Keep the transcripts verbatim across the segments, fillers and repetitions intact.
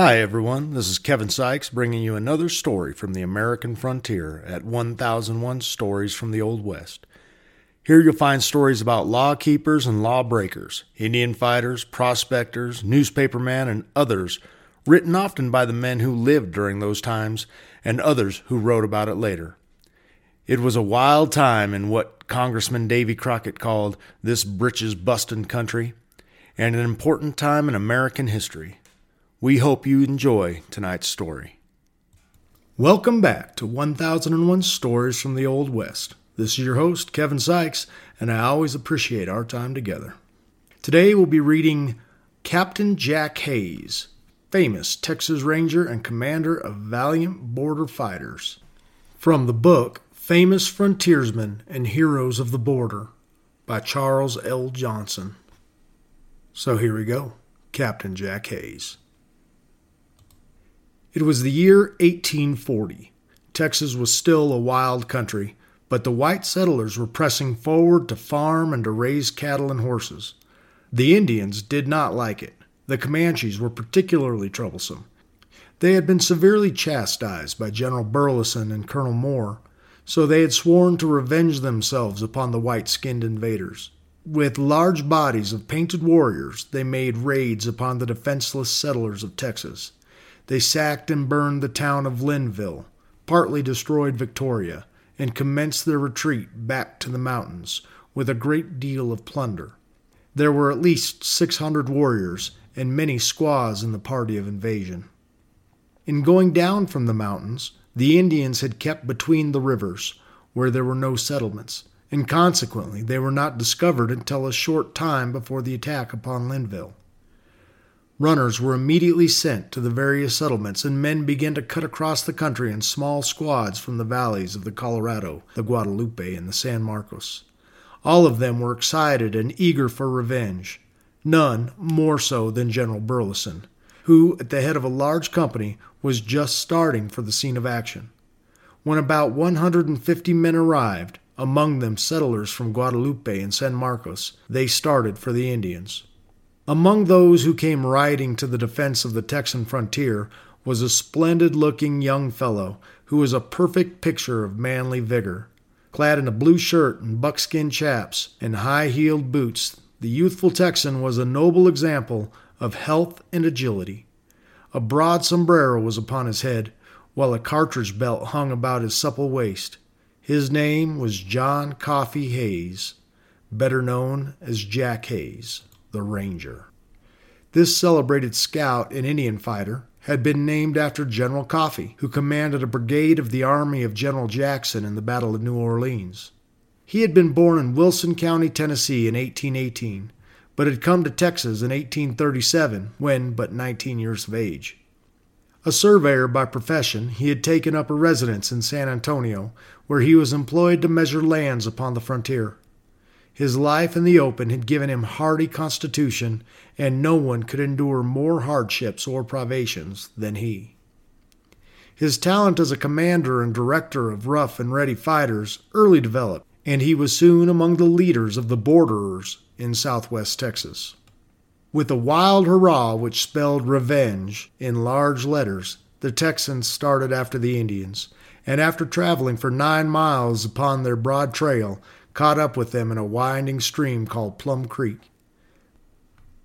Hi everyone, this is Kevin Sykes bringing you another story from the American frontier at ten oh one Stories from the Old West. Here you'll find stories about law keepers and law breakers, Indian fighters, prospectors, newspapermen, and others, written often by the men who lived during those times and others who wrote about it later. It was a wild time in what Congressman Davy Crockett called this britches-bustin' country, and an important time in American history. We hope you enjoy tonight's story. Welcome back to ten oh one Stories from the Old West. This is your host, Kevin Sykes, and I always appreciate our time together. Today we'll be reading Captain Jack Hayes, famous Texas Ranger and commander of valiant border fighters, from the book Famous Frontiersmen and Heroes of the Border by Charles L. Johnston. So here we go, Captain Jack Hayes. It was the year eighteen forty. Texas was still a wild country, but the white settlers were pressing forward to farm and to raise cattle and horses. The Indians did not like it. The Comanches were particularly troublesome. They had been severely chastised by General Burleson and Colonel Moore, so they had sworn to revenge themselves upon the white-skinned invaders. With large bodies of painted warriors, they made raids upon the defenseless settlers of Texas. They sacked and burned the town of Linville, partly destroyed Victoria, and commenced their retreat back to the mountains with a great deal of plunder. There were at least six hundred warriors and many squaws in the party of invasion. In going down from the mountains, the Indians had kept between the rivers, where there were no settlements, and consequently they were not discovered until a short time before the attack upon Linville. Runners were immediately sent to the various settlements, and men began to cut across the country in small squads from the valleys of the Colorado, the Guadalupe, and the San Marcos. All of them were excited and eager for revenge, none more so than General Burleson, who, at the head of a large company, was just starting for the scene of action. When about one hundred fifty men arrived, among them settlers from Guadalupe and San Marcos, they started for the Indians. Among those who came riding to the defense of the Texan frontier was a splendid-looking young fellow who was a perfect picture of manly vigor. Clad in a blue shirt and buckskin chaps and high-heeled boots, the youthful Texan was a noble example of health and agility. A broad sombrero was upon his head, while a cartridge belt hung about his supple waist. His name was John Coffee Hayes, better known as Jack Hayes, the Ranger. This celebrated scout and Indian fighter had been named after General Coffee, who commanded a brigade of the army of General Jackson in the Battle of New Orleans. He had been born in Wilson County, Tennessee in eighteen eighteen, but had come to Texas in eighteen thirty-seven when but nineteen years of age. A surveyor by profession, he had taken up a residence in San Antonio, where he was employed to measure lands upon the frontier. His life in the open had given him hardy constitution, and no one could endure more hardships or privations than he. His talent as a commander and director of rough and ready fighters early developed, and he was soon among the leaders of the borderers in southwest Texas. With a wild hurrah which spelled revenge in large letters, the Texans started after the Indians, and after traveling for nine miles upon their broad trail, caught up with them in a winding stream called Plum Creek.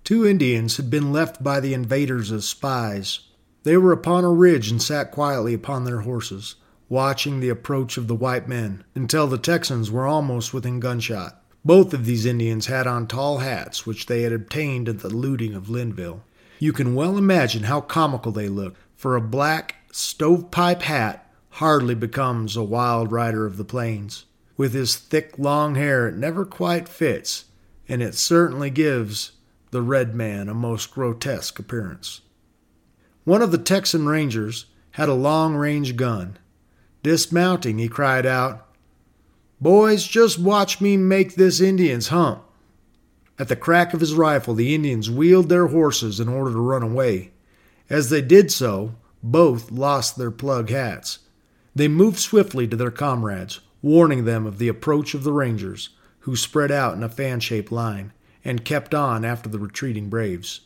Two Indians had been left by the invaders as spies. They were upon a ridge and sat quietly upon their horses, watching the approach of the white men, until the Texans were almost within gunshot. Both of these Indians had on tall hats, which they had obtained at the looting of Linville. You can well imagine how comical they looked, for a black stovepipe hat hardly becomes a wild rider of the plains. With his thick, long hair, it never quite fits, and it certainly gives the red man a most grotesque appearance. One of the Texan Rangers had a long-range gun. Dismounting, he cried out, "Boys, just watch me make this Indian's hump." At the crack of his rifle, the Indians wheeled their horses in order to run away. As they did so, both lost their plug hats. They moved swiftly to their comrades, warning them of the approach of the Rangers, who spread out in a fan-shaped line, and kept on after the retreating braves.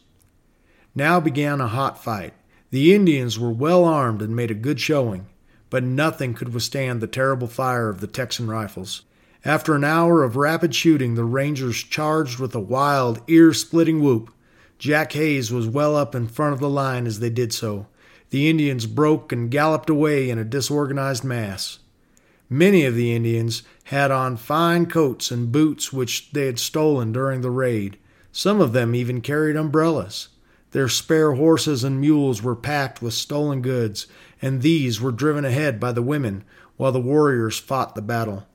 Now began a hot fight. The Indians were well armed and made a good showing, but nothing could withstand the terrible fire of the Texan rifles. After an hour of rapid shooting, the Rangers charged with a wild, ear-splitting whoop. Jack Hayes was well up in front of the line as they did so. The Indians broke and galloped away in a disorganized mass. Many of the Indians had on fine coats and boots which they had stolen during the raid. Some of them even carried umbrellas. Their spare horses and mules were packed with stolen goods, and these were driven ahead by the women while the warriors fought the battle.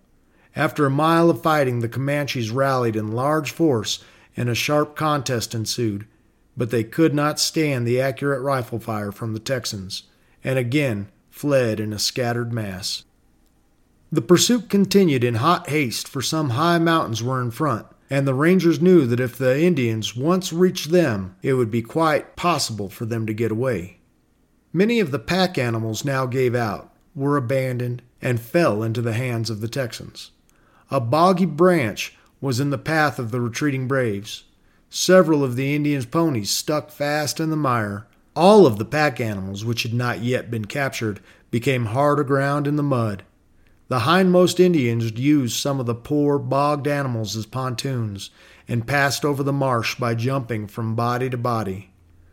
After a mile of fighting, the Comanches rallied in large force, and a sharp contest ensued, but they could not stand the accurate rifle fire from the Texans, and again fled in a scattered mass. The pursuit continued in hot haste, for some high mountains were in front, and the Rangers knew that if the Indians once reached them, it would be quite possible for them to get away. Many of the pack animals now gave out, were abandoned, and fell into the hands of the Texans. A boggy branch was in the path of the retreating braves. Several of the Indians' ponies stuck fast in the mire. All of the pack animals, which had not yet been captured, became hard aground in the mud. The hindmost Indians used some of the poor, bogged animals as pontoons and passed over the marsh by jumping from body to body.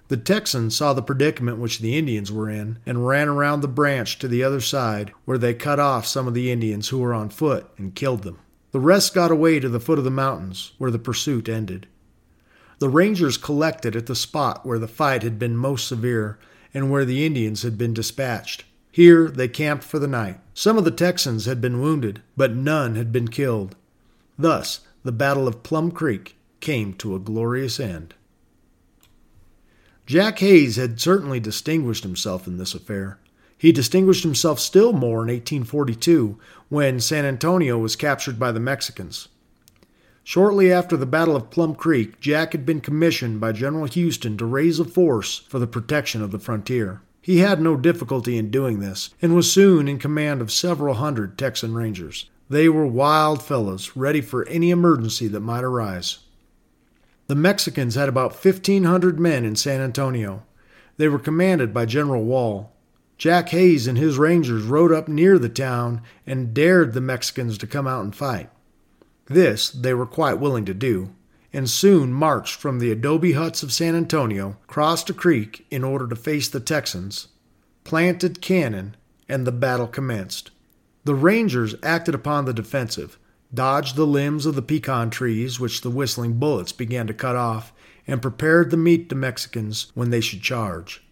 The Texans saw the predicament which the Indians were in and ran around the branch to the other side, where they cut off some of the Indians who were on foot and killed them. The rest got away to the foot of the mountains, where the pursuit ended. The Rangers collected at the spot where the fight had been most severe and where the Indians had been dispatched. Here they camped for the night. Some of the Texans had been wounded, but none had been killed. Thus, the Battle of Plum Creek came to a glorious end. Jack Hayes had certainly distinguished himself in this affair. He distinguished himself still more in eighteen forty-two, when San Antonio was captured by the Mexicans. Shortly after the Battle of Plum Creek, Jack had been commissioned by General Houston to raise a force for the protection of the frontier. He had no difficulty in doing this, and was soon in command of several hundred Texan Rangers. They were wild fellows, ready for any emergency that might arise. The Mexicans had about fifteen hundred men in San Antonio. They were commanded by General Wall. Jack Hayes and his Rangers rode up near the town and dared the Mexicans to come out and fight. This they were quite willing to do, and soon marched from the adobe huts of San Antonio, crossed a creek in order to face the Texans, planted cannon, and the battle commenced. The Rangers acted upon the defensive, dodged the limbs of the pecan trees which the whistling bullets began to cut off, and prepared to meet the Mexicans when they should charge.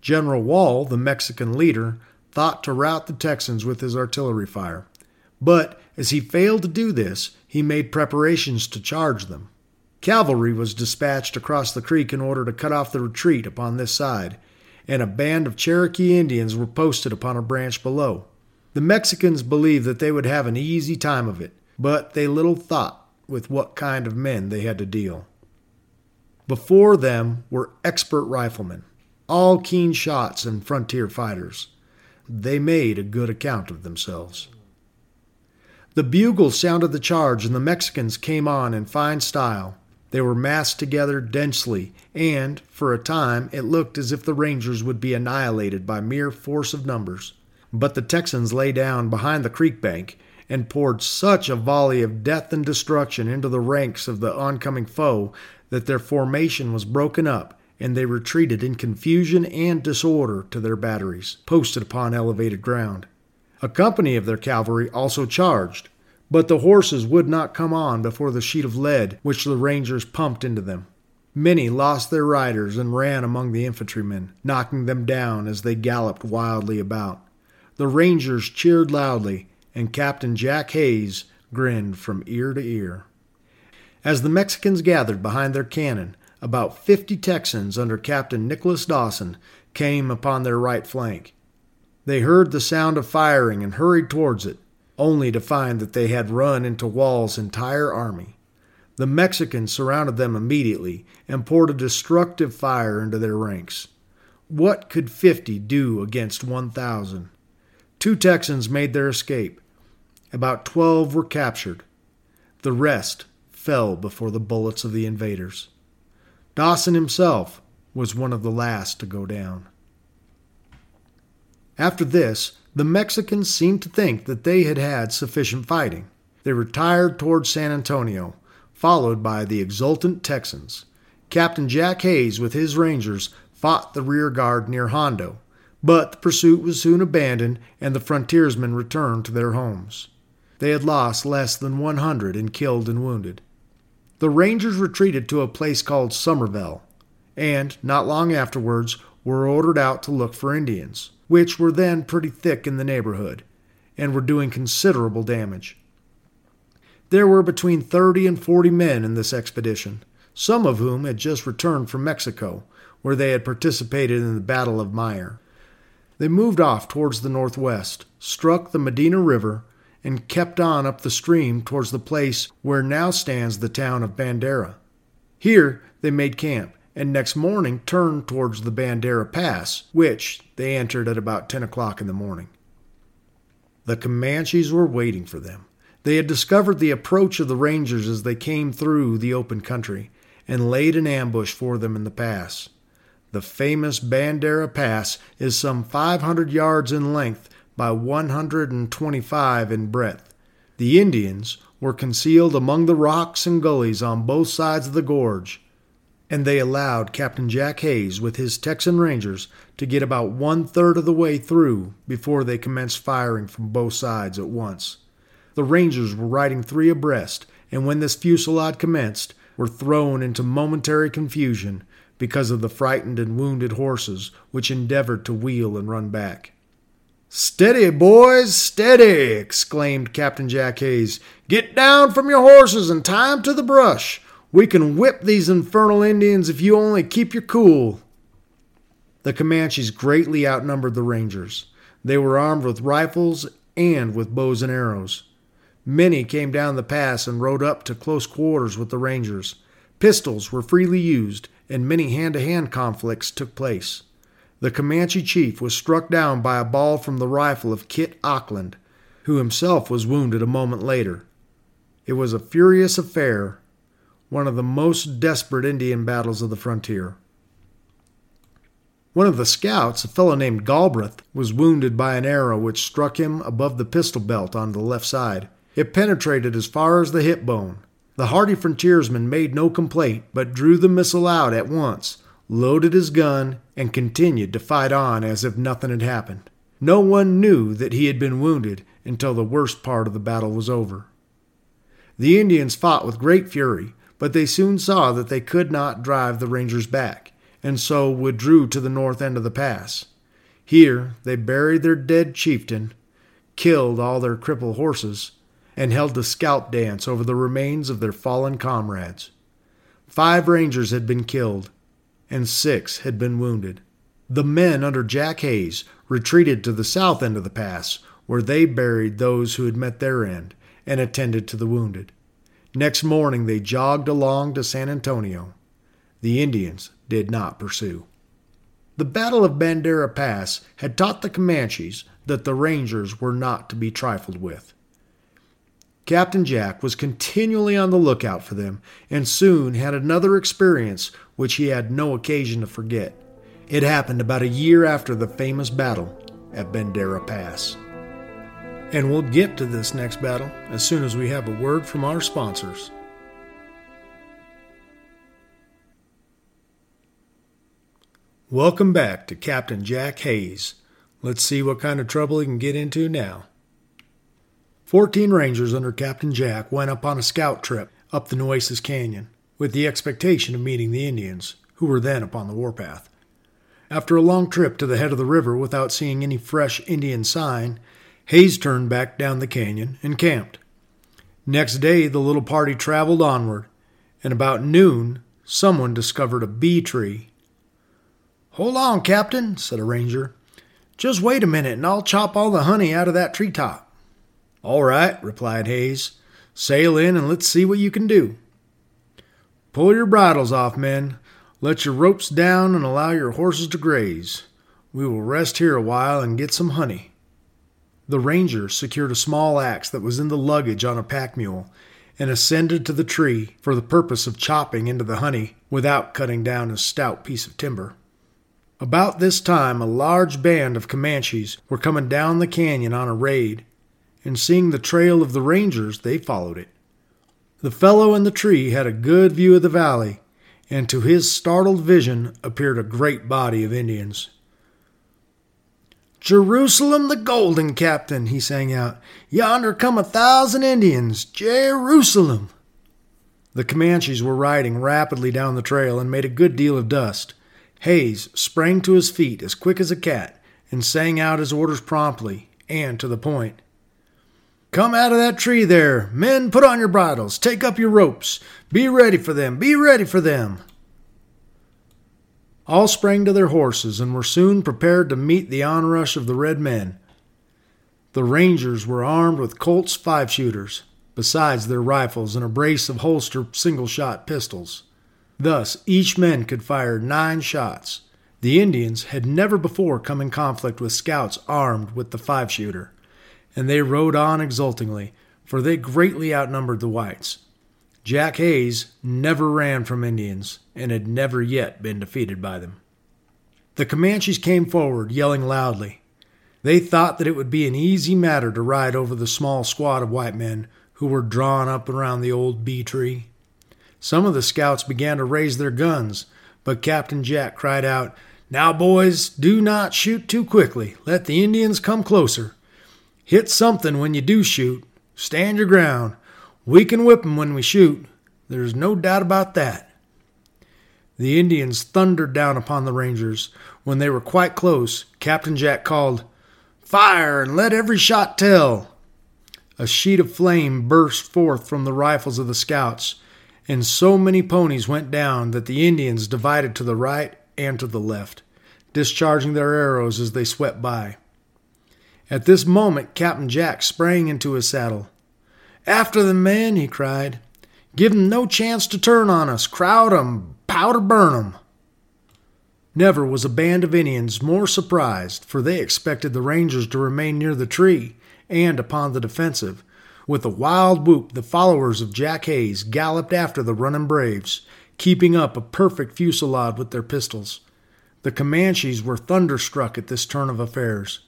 General Wall, the Mexican leader, thought to rout the Texans with his artillery fire, but as he failed to do this, he made preparations to charge them. Cavalry was dispatched across the creek in order to cut off the retreat upon this side, and a band of Cherokee Indians were posted upon a branch below. The Mexicans believed that they would have an easy time of it, but they little thought with what kind of men they had to deal. Before them were expert riflemen, all keen shots and frontier fighters. They made a good account of themselves. The bugle sounded the charge, and the Mexicans came on in fine style. They were massed together densely, and, for a time, it looked as if the Rangers would be annihilated by mere force of numbers. But the Texans lay down behind the creek bank and poured such a volley of death and destruction into the ranks of the oncoming foe that their formation was broken up, and they retreated in confusion and disorder to their batteries, posted upon elevated ground. A company of their cavalry also charged, but the horses would not come on before the sheet of lead which the Rangers pumped into them. Many lost their riders and ran among the infantrymen, knocking them down as they galloped wildly about. The Rangers cheered loudly, and Captain Jack Hayes grinned from ear to ear. As the Mexicans gathered behind their cannon, about fifty Texans under Captain Nicholas Dawson came upon their right flank. They heard the sound of firing and hurried towards it, only to find that they had run into Wall's entire army. The Mexicans surrounded them immediately and poured a destructive fire into their ranks. What could fifty do against one thousand? Two Texans made their escape. About twelve were captured. The rest fell before the bullets of the invaders. Dawson himself was one of the last to go down. After this, the Mexicans seemed to think that they had had sufficient fighting. They retired toward San Antonio, followed by the exultant Texans. Captain Jack Hayes with his Rangers fought the rear guard near Hondo, but the pursuit was soon abandoned and the frontiersmen returned to their homes. They had lost less than one hundred in killed and wounded. The Rangers retreated to a place called Somerville, and not long afterwards were ordered out to look for Indians, which were then pretty thick in the neighborhood, and were doing considerable damage. There were between thirty and forty men in this expedition, some of whom had just returned from Mexico, where they had participated in the Battle of Meyer. They moved off towards the northwest, struck the Medina River, and kept on up the stream towards the place where now stands the town of Bandera. Here they made camp, and next morning turned towards the Bandera Pass, which they entered at about ten o'clock in the morning. The Comanches were waiting for them. They had discovered the approach of the Rangers as they came through the open country, and laid an ambush for them in the pass. The famous Bandera Pass is some five hundred yards in length by one hundred twenty-five in breadth. The Indians were concealed among the rocks and gullies on both sides of the gorge, and they allowed Captain Jack Hayes with his Texan Rangers to get about one-third of the way through before they commenced firing from both sides at once. The Rangers were riding three abreast, and when this fusillade commenced, were thrown into momentary confusion because of the frightened and wounded horses which endeavored to wheel and run back. "Steady, boys, steady!" exclaimed Captain Jack Hayes. "Get down from your horses and tie them to the brush. We can whip these infernal Indians if you only keep your cool." The Comanches greatly outnumbered the Rangers. They were armed with rifles and with bows and arrows. Many came down the pass and rode up to close quarters with the Rangers. Pistols were freely used, and many hand-to-hand conflicts took place. The Comanche chief was struck down by a ball from the rifle of Kit Ockland, who himself was wounded a moment later. It was a furious affair, one of the most desperate Indian battles of the frontier. One of the scouts, a fellow named Galbraith, was wounded by an arrow which struck him above the pistol belt on the left side. It penetrated as far as the hip bone. The hardy frontiersman made no complaint, but drew the missile out at once, loaded his gun, and continued to fight on as if nothing had happened. No one knew that he had been wounded until the worst part of the battle was over. The Indians fought with great fury, but they soon saw that they could not drive the Rangers back, and so withdrew to the north end of the pass. Here they buried their dead chieftain, killed all their crippled horses, and held a scalp dance over the remains of their fallen comrades. Five Rangers had been killed, and six had been wounded. The men under Jack Hayes retreated to the south end of the pass, where they buried those who had met their end, and attended to the wounded. Next morning they jogged along to San Antonio. The Indians did not pursue. The Battle of Bandera Pass had taught the Comanches that the Rangers were not to be trifled with. Captain Jack was continually on the lookout for them, and soon had another experience which he had no occasion to forget. It happened about a year after the famous battle at Bandera Pass. And we'll get to this next battle as soon as we have a word from our sponsors. Welcome back to Captain Jack Hayes. Let's see what kind of trouble he can get into now. Fourteen Rangers under Captain Jack went up on a scout trip up the Nueces Canyon, with the expectation of meeting the Indians, who were then upon the warpath. After a long trip to the head of the river without seeing any fresh Indian sign, Hayes turned back down the canyon and camped. Next day the little party traveled onward, and about noon someone discovered a bee tree. "Hold on, Captain," said a Ranger. "Just wait a minute and I'll chop all the honey out of that treetop." "All right," replied Hayes. "Sail in and let's see what you can do. Pull your bridles off, men. Let your ropes down and allow your horses to graze. We will rest here a while and get some honey." The Ranger secured a small axe that was in the luggage on a pack mule and ascended to the tree for the purpose of chopping into the honey without cutting down a stout piece of timber. About this time, a large band of Comanches were coming down the canyon on a raid, and seeing the trail of the Rangers, they followed it. The fellow in the tree had a good view of the valley, and to his startled vision appeared a great body of Indians. "Jerusalem the Golden, Captain," he sang out. "Yonder come a thousand Indians. Jerusalem!" The Comanches were riding rapidly down the trail and made a good deal of dust. Hayes sprang to his feet as quick as a cat and sang out his orders promptly and to the point. "Come out of that tree there. Men, put on your bridles. Take up your ropes. Be ready for them. Be ready for them." All sprang to their horses and were soon prepared to meet the onrush of the red men. The Rangers were armed with Colt's five-shooters, besides their rifles and a brace of holster single-shot pistols. Thus, each man could fire nine shots. The Indians had never before come in conflict with scouts armed with the five-shooter, and they rode on exultingly, for they greatly outnumbered the whites. Jack Hayes never ran from Indians and had never yet been defeated by them. The Comanches came forward, yelling loudly. They thought that it would be an easy matter to ride over the small squad of white men who were drawn up around the old bee tree. Some of the scouts began to raise their guns, but Captain Jack cried out, "Now, boys, do not shoot too quickly. Let the Indians come closer. Hit something when you do shoot. Stand your ground. We can whip 'em when we shoot. There's no doubt about that." The Indians thundered down upon the Rangers. When they were quite close, Captain Jack called, "Fire and let every shot tell." A sheet of flame burst forth from the rifles of the scouts, and so many ponies went down that the Indians divided to the right and to the left, discharging their arrows as they swept by. At this moment, Captain Jack sprang into his saddle. "After them, men," he cried. "Give them no chance to turn on us. Crowd 'em, powder burn 'em." Never was a band of Indians more surprised, for they expected the Rangers to remain near the tree and upon the defensive. With a wild whoop, the followers of Jack Hayes galloped after the running braves, keeping up a perfect fusillade with their pistols. The Comanches were thunderstruck at this turn of affairs.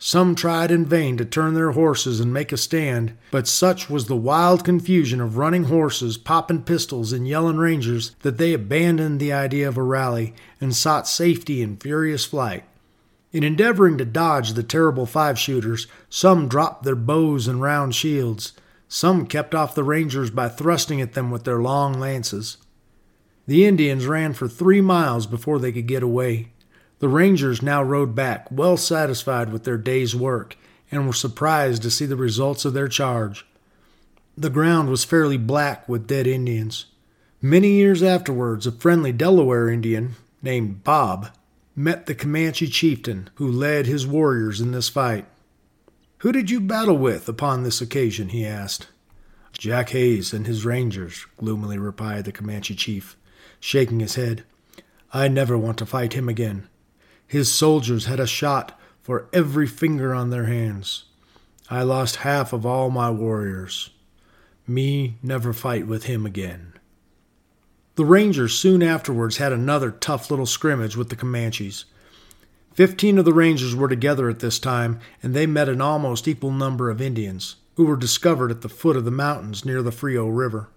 Some tried in vain to turn their horses and make a stand, but such was the wild confusion of running horses, popping pistols, and yelling Rangers that they abandoned the idea of a rally and sought safety in furious flight. In endeavoring to dodge the terrible five-shooters, some dropped their bows and round shields. Some kept off the Rangers by thrusting at them with their long lances. The Indians ran for three miles before they could get away. The Rangers now rode back, well satisfied with their day's work, and were surprised to see the results of their charge. The ground was fairly black with dead Indians. Many years afterwards, a friendly Delaware Indian, named Bob, met the Comanche chieftain who led his warriors in this fight. "Who did you battle with upon this occasion?" he asked. "Jack Hayes and his Rangers," gloomily replied the Comanche chief, shaking his head. "I never want to fight him again. His soldiers had a shot for every finger on their hands. I lost half of all my warriors. Me never fight with him again." The Rangers soon afterwards had another tough little scrimmage with the Comanches. Fifteen of the Rangers were together at this time, and they met an almost equal number of Indians, who were discovered at the foot of the mountains near the Frio River.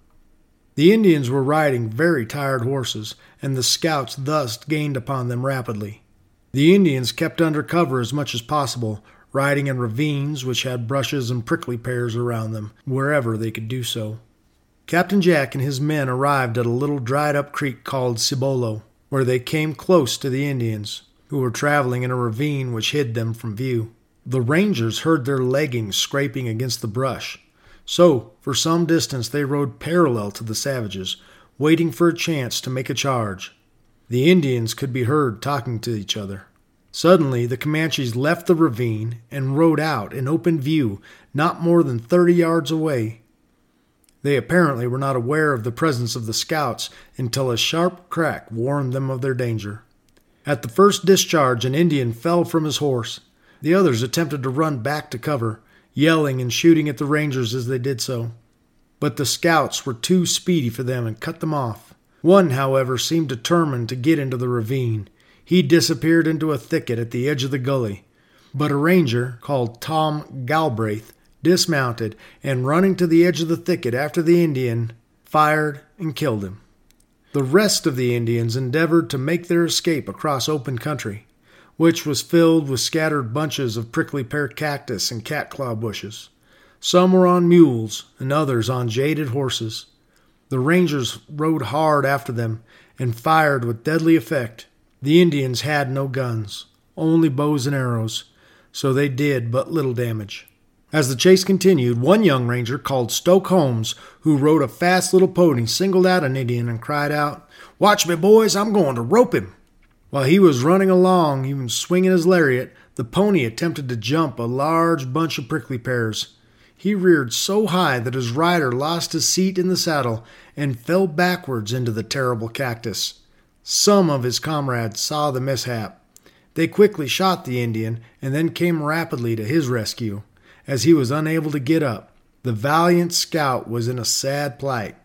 The Indians were riding very tired horses, and the scouts thus gained upon them rapidly. The Indians kept under cover as much as possible, riding in ravines which had brushes and prickly pears around them, wherever they could do so. Captain Jack and his men arrived at a little dried-up creek called Cibolo, where they came close to the Indians, who were traveling in a ravine which hid them from view. The Rangers heard their leggings scraping against the brush, so for some distance they rode parallel to the savages, waiting for a chance to make a charge. The Indians could be heard talking to each other. Suddenly, the Comanches left the ravine and rode out in open view, not more than thirty yards away. They apparently were not aware of the presence of the scouts until a sharp crack warned them of their danger. At the first discharge, an Indian fell from his horse. The others attempted to run back to cover, yelling and shooting at the Rangers as they did so. But the scouts were too speedy for them and cut them off. One, however, seemed determined to get into the ravine. he disappeared into a thicket at the edge of the gully. But a ranger called Tom Galbraith dismounted and, running to the edge of the thicket after the Indian, fired and killed him. The rest of the Indians endeavored to make their escape across open country, which was filled with scattered bunches of prickly pear cactus and catclaw bushes. Some were on mules and others on jaded horses. The Rangers rode hard after them and fired with deadly effect. The Indians had no guns, only bows and arrows, so they did but little damage. As the chase continued, one young ranger called Stoke Holmes, who rode a fast little pony, singled out an Indian and cried out, "Watch me, boys, I'm going to rope him." While he was running along, even swinging his lariat, the pony attempted to jump a large bunch of prickly pears. He reared so high that his rider lost his seat in the saddle and fell backwards into the terrible cactus. Some of his comrades saw the mishap. They quickly shot the Indian and then came rapidly to his rescue. As he was unable to get up, the valiant scout was in a sad plight.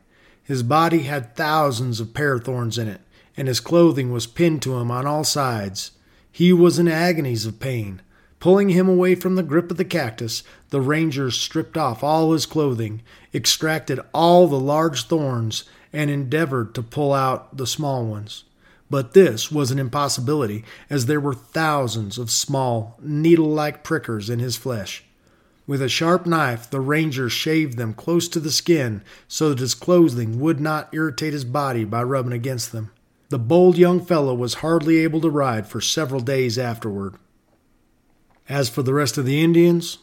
His body had thousands of pear thorns in it, and his clothing was pinned to him on all sides. He was in agonies of pain. Pulling him away from the grip of the cactus, the Rangers stripped off all his clothing, extracted all the large thorns, and endeavored to pull out the small ones. But this was an impossibility, as there were thousands of small, needle-like prickers in his flesh. With a sharp knife, the ranger shaved them close to the skin so that his clothing would not irritate his body by rubbing against them. The bold young fellow was hardly able to ride for several days afterward. As for the rest of the Indians,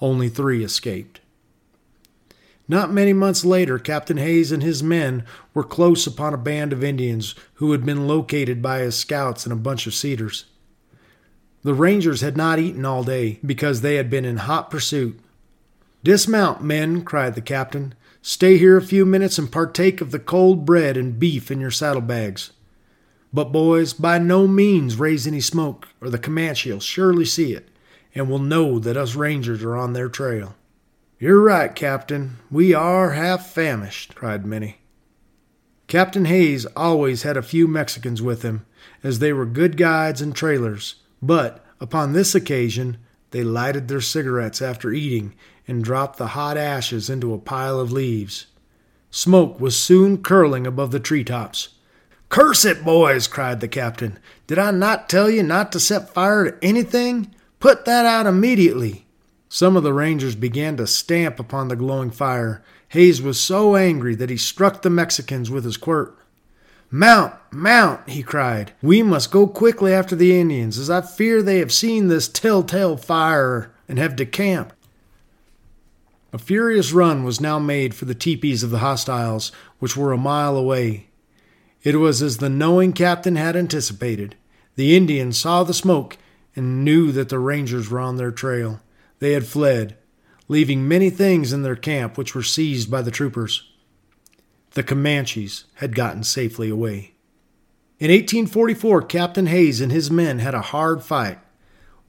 only three escaped. Not many months later, Captain Hayes and his men were close upon a band of Indians who had been located by his scouts in a bunch of cedars. The Rangers had not eaten all day because they had been in hot pursuit. "Dismount, men," cried the captain. "Stay here a few minutes and partake of the cold bread and beef in your saddlebags. But, boys, by no means raise any smoke, or the Comanche'll surely see it, and will know that us Rangers are on their trail." "You're right, Captain. We are half famished," cried many. Captain Hayes always had a few Mexicans with him, as they were good guides and trailers. But, upon this occasion, they lighted their cigarettes after eating and dropped the hot ashes into a pile of leaves. Smoke was soon curling above the treetops. "Curse it, boys!" cried the captain. "Did I not tell you not to set fire to anything? Put that out immediately!" Some of the Rangers began to stamp upon the glowing fire. Hayes was so angry that he struck the Mexicans with his quirt. "Mount! Mount!" he cried. "We must go quickly after the Indians, as I fear they have seen this telltale fire and have decamped." A furious run was now made for the teepees of the hostiles, which were a mile away. It was as the knowing captain had anticipated. The Indians saw the smoke and knew that the Rangers were on their trail. They had fled, leaving many things in their camp which were seized by the troopers. The Comanches had gotten safely away. In eighteen forty-four, Captain Hayes and his men had a hard fight,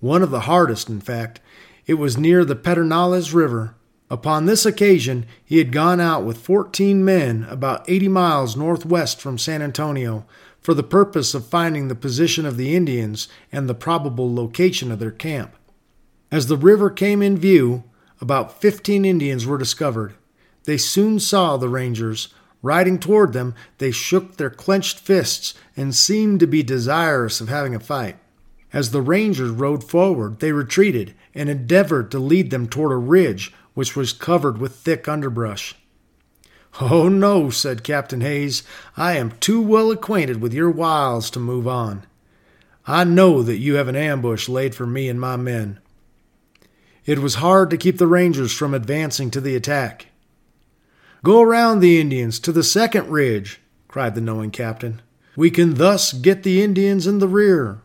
one of the hardest, in fact. It was near the Pedernales River. Upon this occasion, he had gone out with fourteen men about eighty miles northwest from San Antonio for the purpose of finding the position of the Indians and the probable location of their camp. As the river came in view, about fifteen Indians were discovered. They soon saw the Rangers. Riding toward them, they shook their clenched fists and seemed to be desirous of having a fight. As the Rangers rode forward, they retreated and endeavored to lead them toward a ridge which was covered with thick underbrush. "Oh, no," said Captain Hayes. "I am too well acquainted with your wiles to move on. I know that you have an ambush laid for me and my men." It was hard to keep the Rangers from advancing to the attack. "Go around the Indians to the second ridge," cried the knowing captain. "We can thus get the Indians in the rear."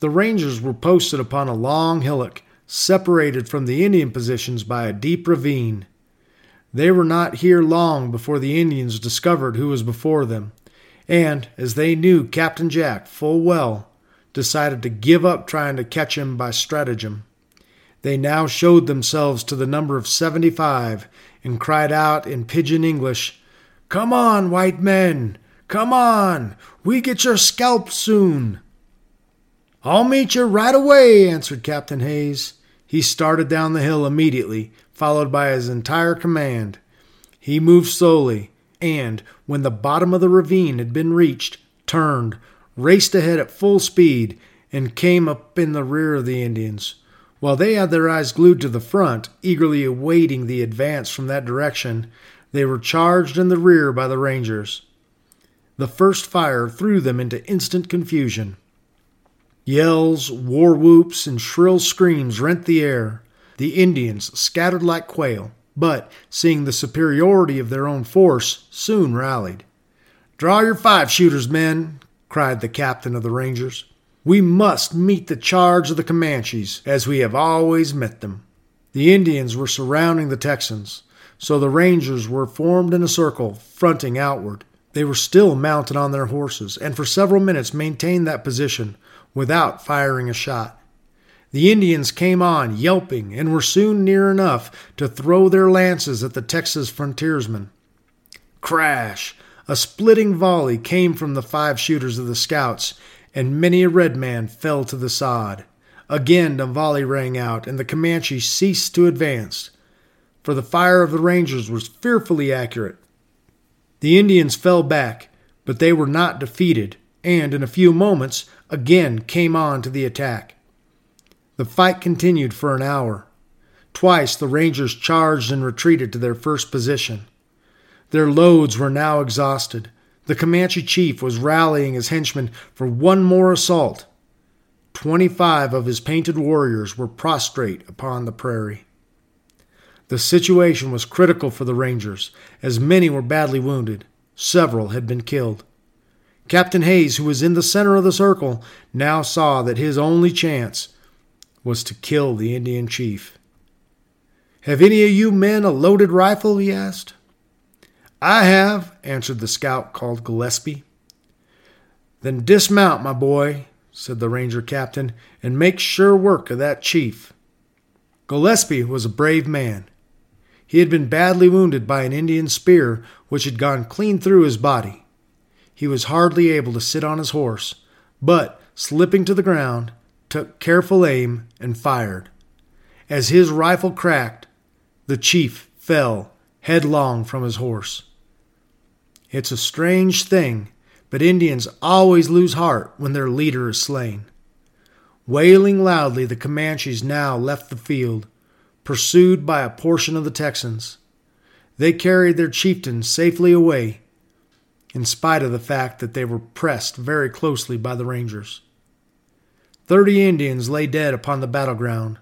The Rangers were posted upon a long hillock, separated from the Indian positions by a deep ravine. They were not here long before the Indians discovered who was before them, and, as they knew Captain Jack full well, decided to give up trying to catch him by stratagem. They now showed themselves to the number of seventy-five, and cried out in pidgin English, "Come on, white men! Come on, we get your scalp soon. I'll meet you right away, answered Captain Hayes. He started down the hill immediately, followed by his entire command. He moved slowly, and, when the bottom of the ravine had been reached, turned, raced ahead at full speed, and came up in the rear of the Indians. While they had their eyes glued to the front, eagerly awaiting the advance from that direction, they were charged in the rear by the Rangers. The first fire threw them into instant confusion. Yells, war whoops, and shrill screams rent the air. The Indians scattered like quail, but, seeing the superiority of their own force, soon rallied. "Draw your five-shooters, men," cried the captain of the Rangers. "We must meet the charge of the Comanches, as we have always met them." The Indians were surrounding the Texans, so the Rangers were formed in a circle, fronting outward. They were still mounted on their horses, and for several minutes maintained that position without firing a shot. The Indians came on, yelping, and were soon near enough to throw their lances at the Texas frontiersmen. Crash! A splitting volley came from the five-shooters of the scouts, and many a red man fell to the sod. Again a volley rang out, and the Comanches ceased to advance, for the fire of the Rangers was fearfully accurate. The Indians fell back, but they were not defeated, and in a few moments again came on to the attack. The fight continued for an hour. Twice the Rangers charged and retreated to their first position. Their loads were now exhausted. The Comanche chief was rallying his henchmen for one more assault. Twenty-five of his painted warriors were prostrate upon the prairie. The situation was critical for the Rangers, as many were badly wounded. Several had been killed. Captain Hayes, who was in the center of the circle, now saw that his only chance was to kill the Indian chief. "Have any of you men a loaded rifle?" he asked. "I have," answered the scout called Gillespie. "Then dismount, my boy," said the Ranger captain, "and make sure work of that chief." Gillespie was a brave man. He had been badly wounded by an Indian spear which had gone clean through his body. He was hardly able to sit on his horse, but, slipping to the ground, took careful aim and fired. As his rifle cracked, the chief fell headlong from his horse. It's a strange thing, but Indians always lose heart when their leader is slain. Wailing loudly, the Comanches now left the field, pursued by a portion of the Texans. They carried their chieftain safely away, in spite of the fact that they were pressed very closely by the Rangers. Thirty Indians lay dead upon the battleground,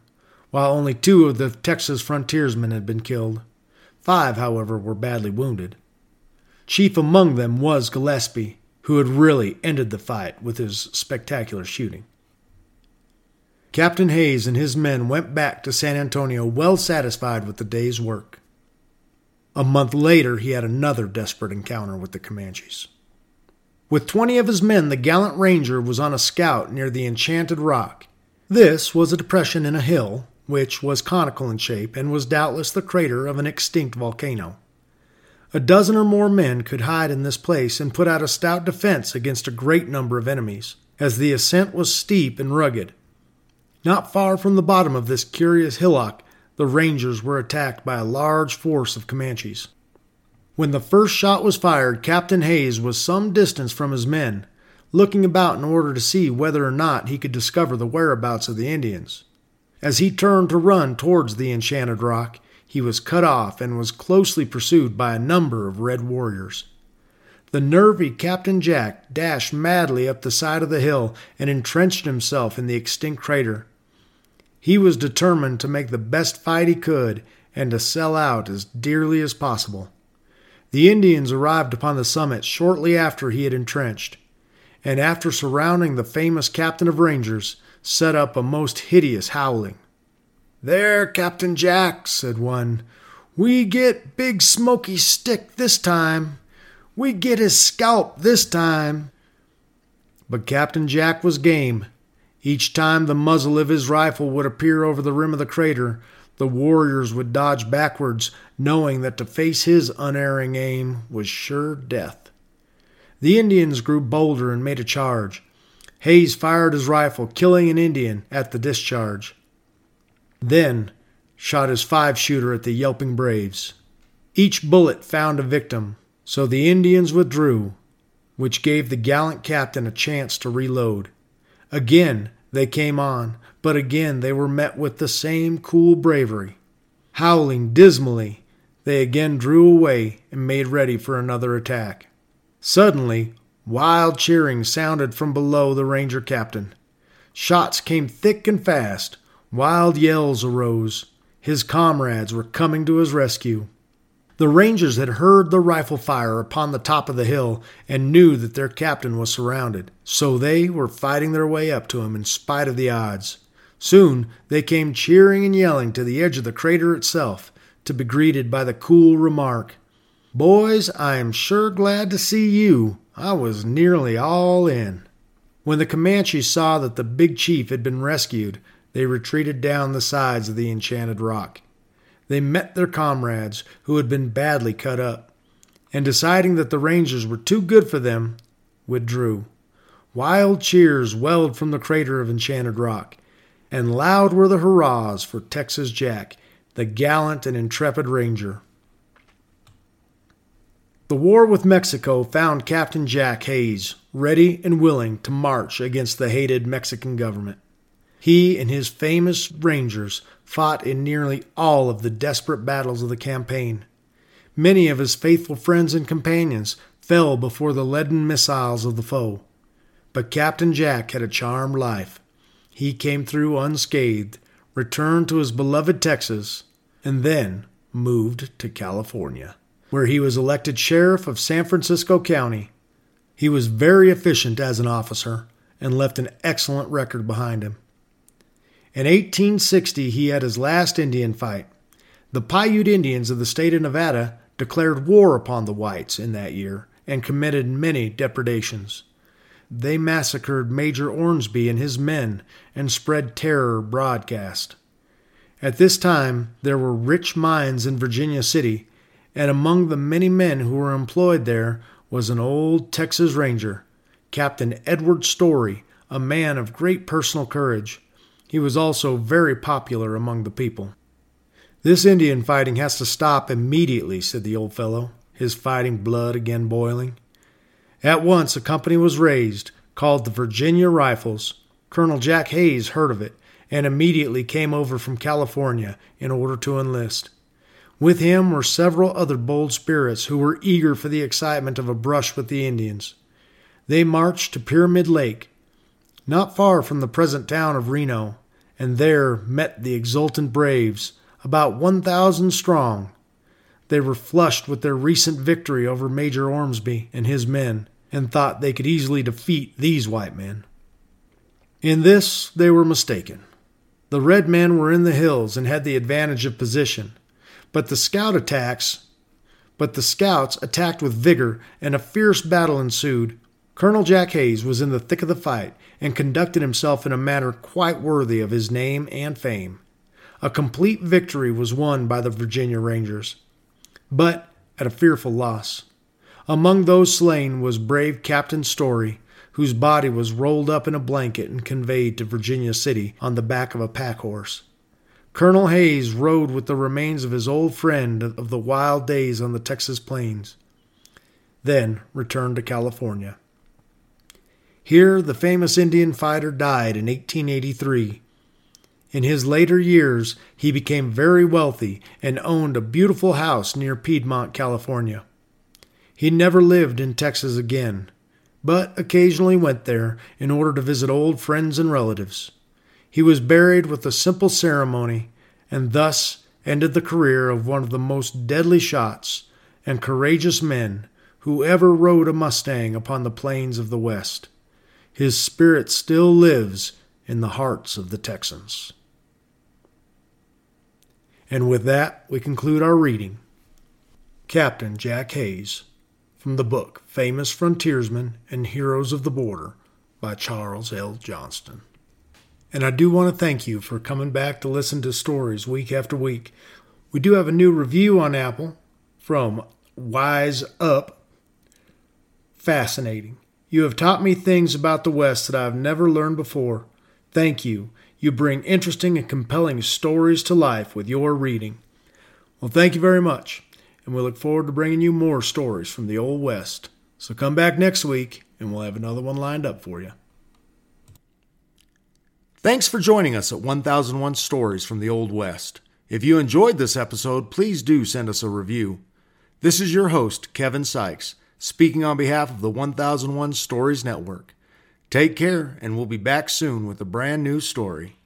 while only two of the Texas frontiersmen had been killed. Five, however, were badly wounded. Chief among them was Gillespie, who had really ended the fight with his spectacular shooting. Captain Hayes and his men went back to San Antonio well satisfied with the day's work. A month later, he had another desperate encounter with the Comanches. With twenty of his men, the gallant Ranger was on a scout near the Enchanted Rock. This was a depression in a hill, which was conical in shape and was doubtless the crater of an extinct volcano. A dozen or more men could hide in this place and put out a stout defense against a great number of enemies, as the ascent was steep and rugged. Not far from the bottom of this curious hillock, the Rangers were attacked by a large force of Comanches. When the first shot was fired, Captain Hayes was some distance from his men, looking about in order to see whether or not he could discover the whereabouts of the Indians. As he turned to run towards the Enchanted Rock, he was cut off and was closely pursued by a number of red warriors. The nervy Captain Jack dashed madly up the side of the hill and entrenched himself in the extinct crater. He was determined to make the best fight he could and to sell out as dearly as possible. The Indians arrived upon the summit shortly after he had entrenched, and after surrounding the famous Captain of Rangers, set up a most hideous howling. "There, Captain Jack," said one, "we get Big Smoky Stick this time. We get his scalp this time." But Captain Jack was game. Each time the muzzle of his rifle would appear over the rim of the crater, the warriors would dodge backwards, knowing that to face his unerring aim was sure death. The Indians grew bolder and made a charge. Hayes fired his rifle, killing an Indian at the discharge. Then shot his five-shooter at the yelping braves. Each bullet found a victim, so the Indians withdrew, which gave the gallant captain a chance to reload. Again they came on, but again they were met with the same cool bravery. Howling dismally, they again drew away and made ready for another attack. Suddenly, wild cheering sounded from below the Ranger captain. Shots came thick and fast. Wild yells arose. His comrades were coming to his rescue. The Rangers had heard the rifle fire upon the top of the hill and knew that their captain was surrounded, so they were fighting their way up to him in spite of the odds. Soon they came cheering and yelling to the edge of the crater itself, to be greeted by the cool remark, "Boys, I am sure glad to see you. I was nearly all in." When the Comanches saw that the big chief had been rescued, they retreated down the sides of the Enchanted Rock. They met their comrades, who had been badly cut up, and deciding that the Rangers were too good for them, withdrew. Wild cheers welled from the crater of Enchanted Rock, and loud were the hurrahs for Texas Jack, the gallant and intrepid Ranger. The war with Mexico found Captain Jack Hayes ready and willing to march against the hated Mexican government. He and his famous Rangers fought in nearly all of the desperate battles of the campaign. Many of his faithful friends and companions fell before the leaden missiles of the foe. But Captain Jack had a charmed life. He came through unscathed, returned to his beloved Texas, and then moved to California, where he was elected sheriff of San Francisco County. He was very efficient as an officer and left an excellent record behind him. In eighteen sixty, he had his last Indian fight. The Paiute Indians of the state of Nevada declared war upon the whites in that year and committed many depredations. They massacred Major Ormsby and his men and spread terror broadcast. At this time, there were rich mines in Virginia City, and among the many men who were employed there was an old Texas Ranger, Captain Edward Story, a man of great personal courage. He was also very popular among the people. "This Indian fighting has to stop immediately," said the old fellow, his fighting blood again boiling. At once a company was raised, called the Virginia Rifles. Colonel Jack Hayes heard of it, and immediately came over from California in order to enlist. With him were several other bold spirits who were eager for the excitement of a brush with the Indians. They marched to Pyramid Lake, not far from the present town of Reno, and there met the exultant braves, about one thousand strong. They were flushed with their recent victory over Major Ormsby and his men, and thought they could easily defeat these white men. In this they were mistaken. The red men were in the hills and had the advantage of position, but the scout attacks, but the scouts attacked with vigor, and a fierce battle ensued. Colonel Jack Hayes was in the thick of the fight and conducted himself in a manner quite worthy of his name and fame. A complete victory was won by the Virginia Rangers, but at a fearful loss. Among those slain was brave Captain Story, whose body was rolled up in a blanket and conveyed to Virginia City on the back of a pack horse. Colonel Hayes rode with the remains of his old friend of the wild days on the Texas plains, then returned to California. Here the famous Indian fighter died in eighteen eighty-three. In his later years, he became very wealthy and owned a beautiful house near Piedmont, California. He never lived in Texas again, but occasionally went there in order to visit old friends and relatives. He was buried with a simple ceremony, and thus ended the career of one of the most deadly shots and courageous men who ever rode a Mustang upon the plains of the West. His spirit still lives in the hearts of the Texans. And with that, we conclude our reading. Captain Jack Hayes, from the book Famous Frontiersmen and Heroes of the Border by Charles L. Johnston. And I do want to thank you for coming back to listen to stories week after week. We do have a new review on Apple from Wise Up. Fascinating. You have taught me things about the West that I have never learned before. Thank you. You bring interesting and compelling stories to life with your reading. Well, thank you very much, and we look forward to bringing you more stories from the Old West. So come back next week, and we'll have another one lined up for you. Thanks for joining us at one thousand one Stories from the Old West. If you enjoyed this episode, please do send us a review. This is your host, Kevin Sykes, speaking on behalf of the one thousand one Stories Network. Take care, and we'll be back soon with a brand new story.